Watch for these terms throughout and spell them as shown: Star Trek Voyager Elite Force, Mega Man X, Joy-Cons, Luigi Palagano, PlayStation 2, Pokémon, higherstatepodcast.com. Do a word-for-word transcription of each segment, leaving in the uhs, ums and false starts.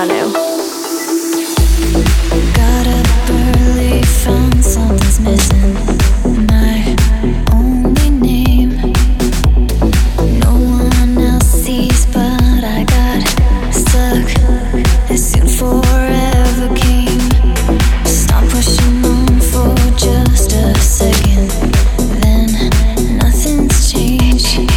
Palagano. Got up early, found something's missing. My only name, no one else sees, but I got stuck. This soon forever came. Stop pushing on for just a second. Then nothing's changed.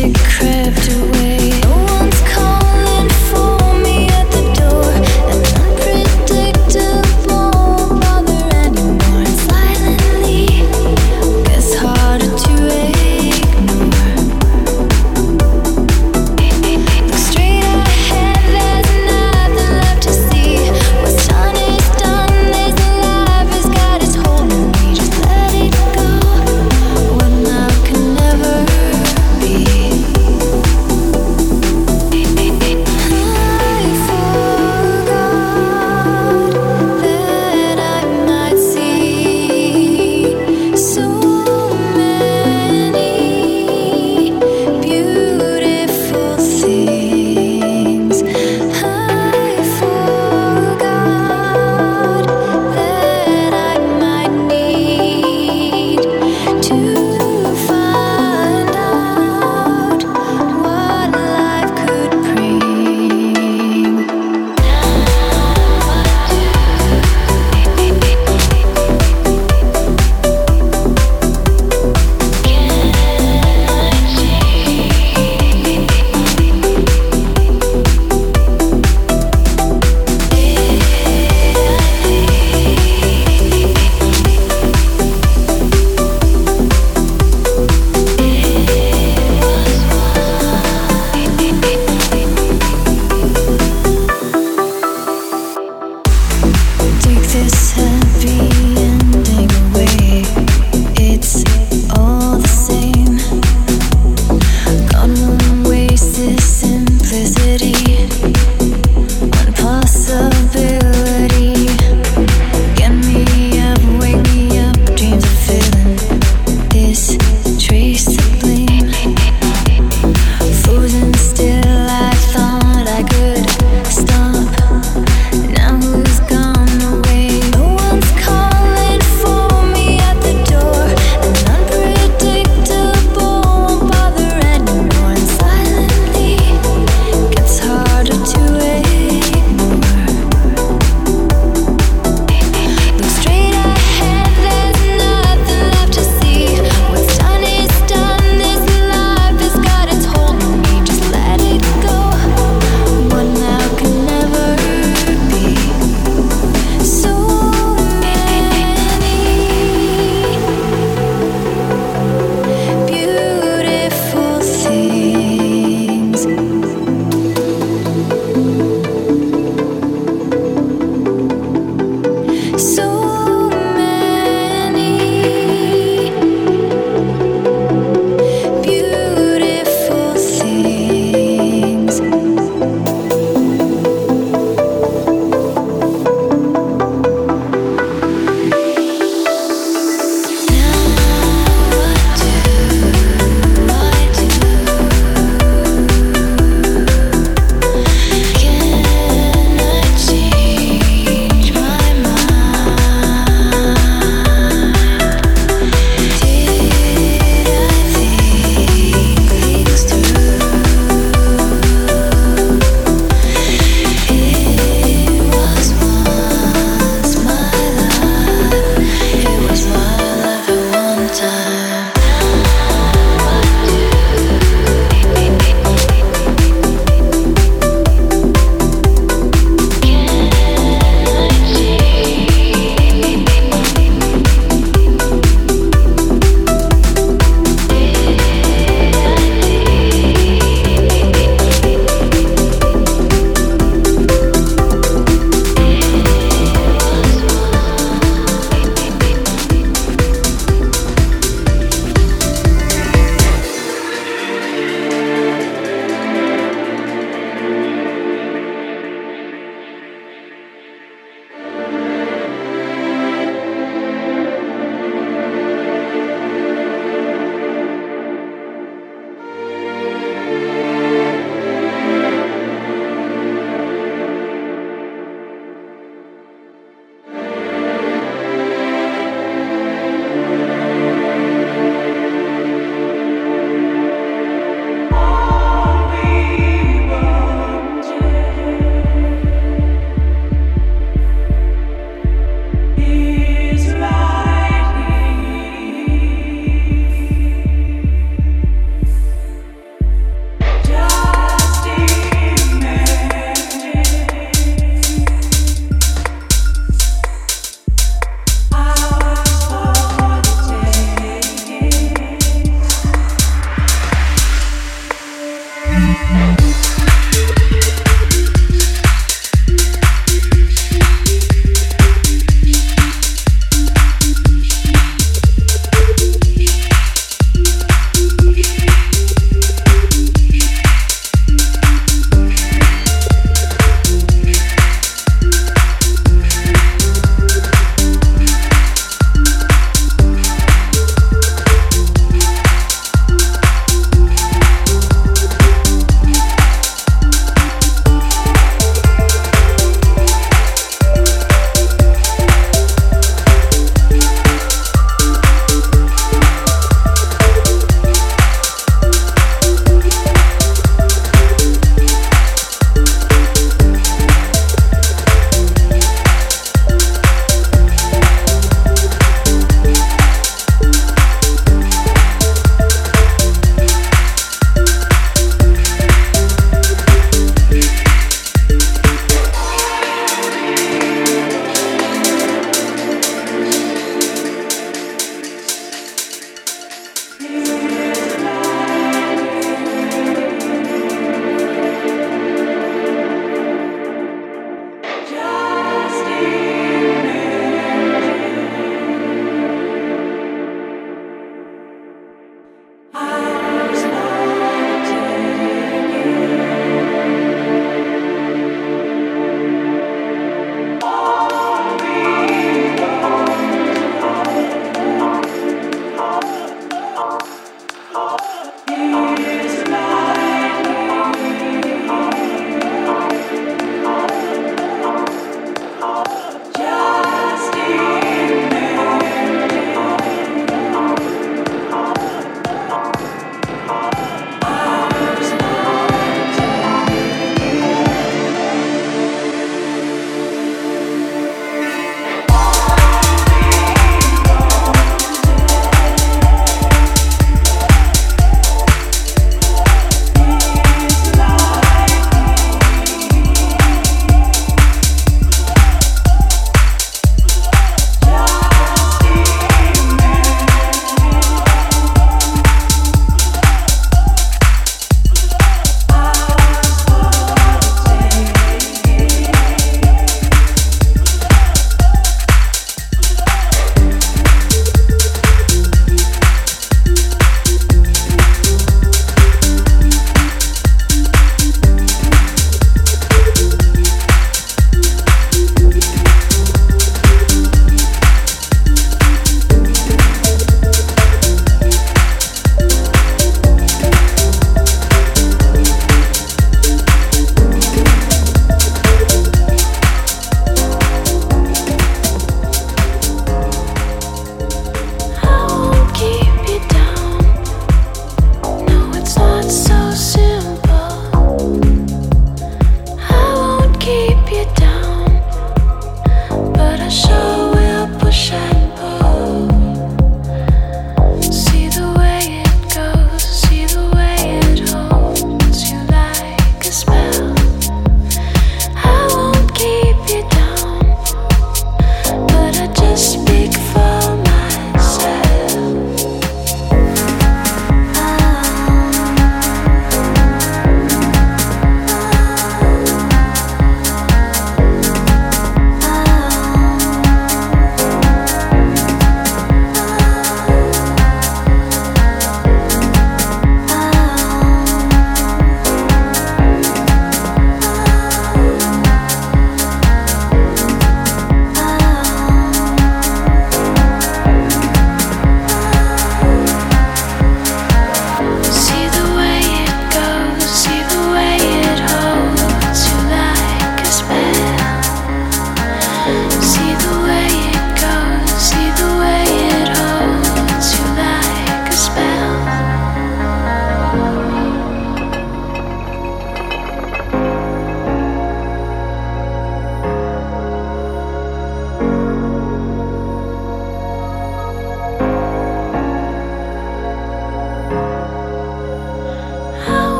It crept away. No one's calling for me at the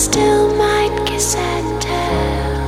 Still might kiss and tell.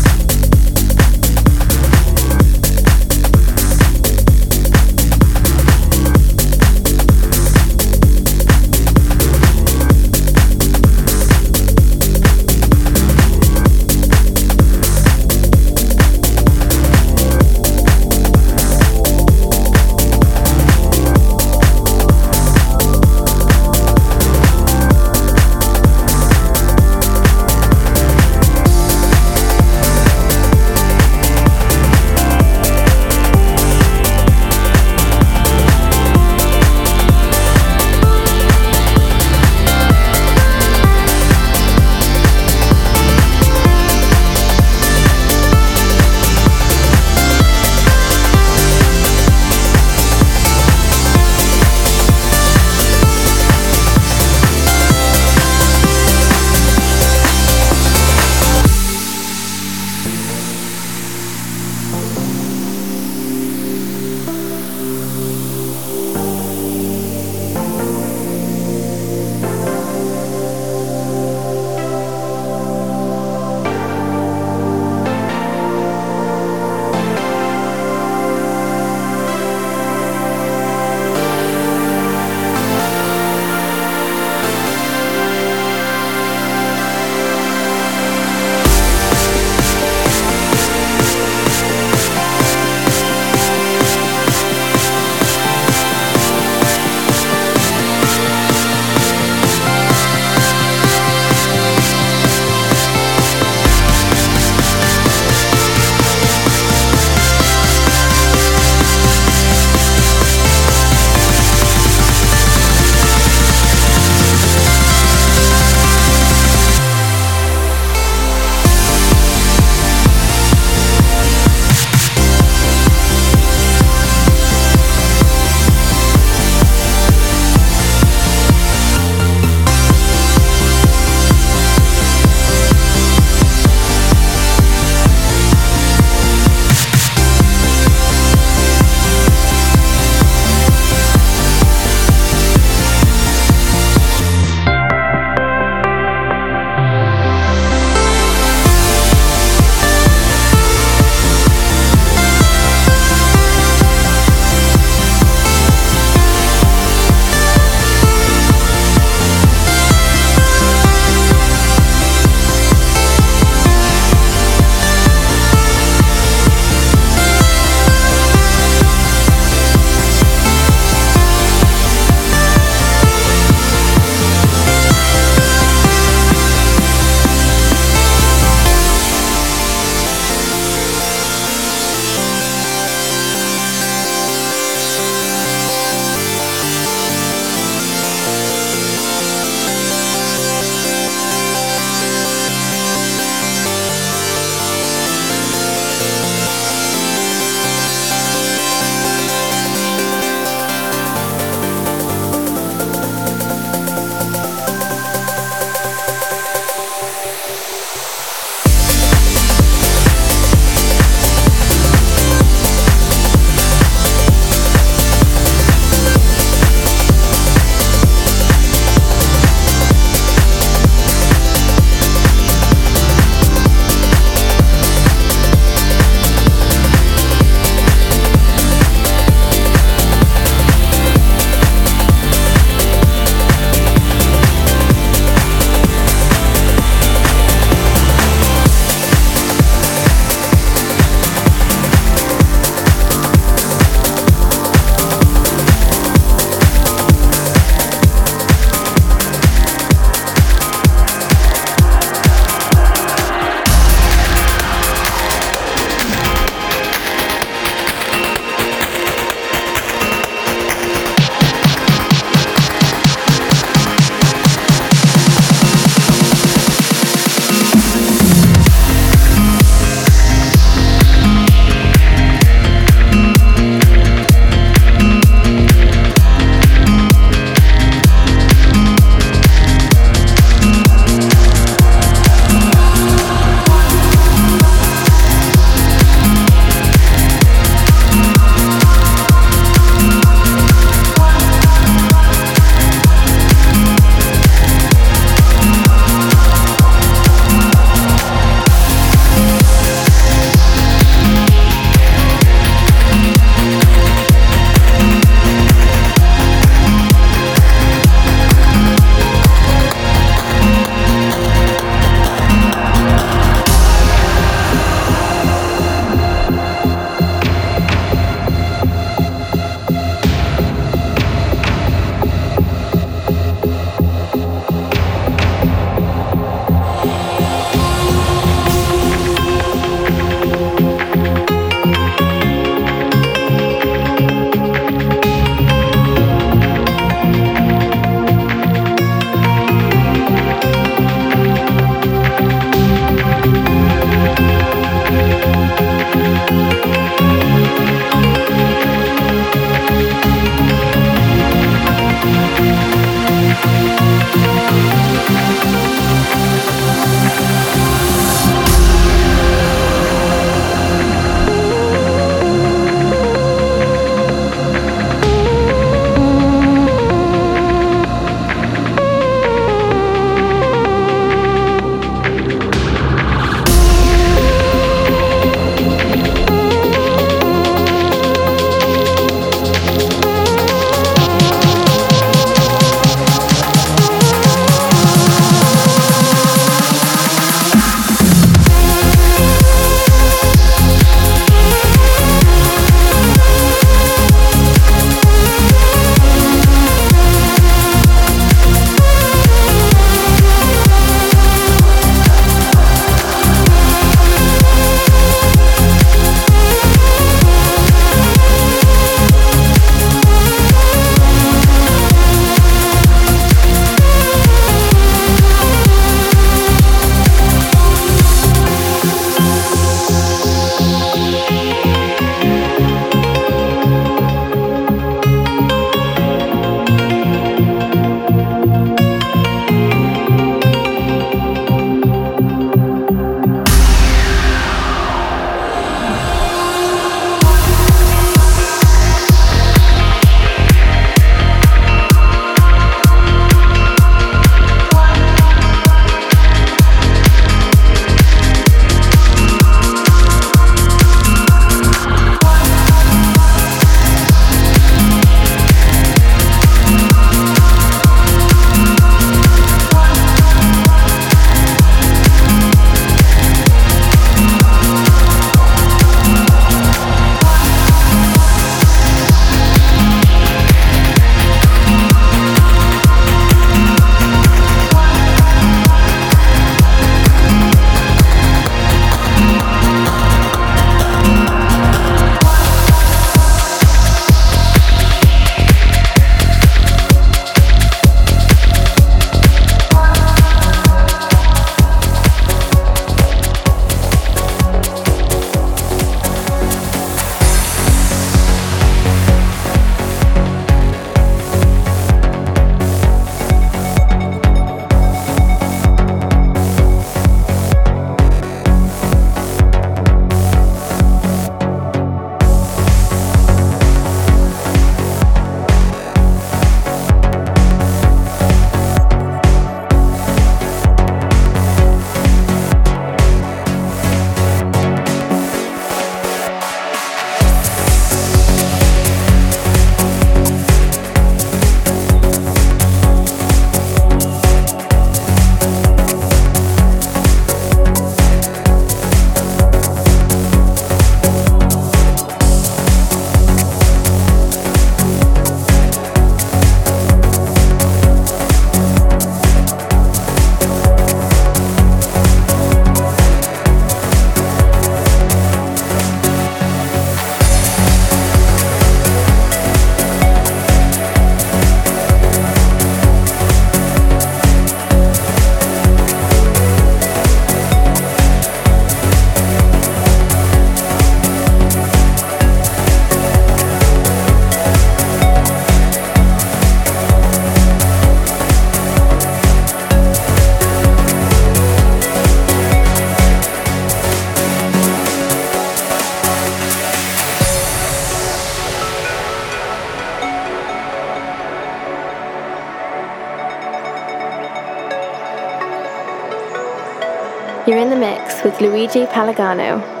You're in the mix with Luigi Palagano.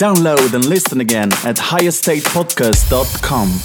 Download and listen again at higher state podcast dot com.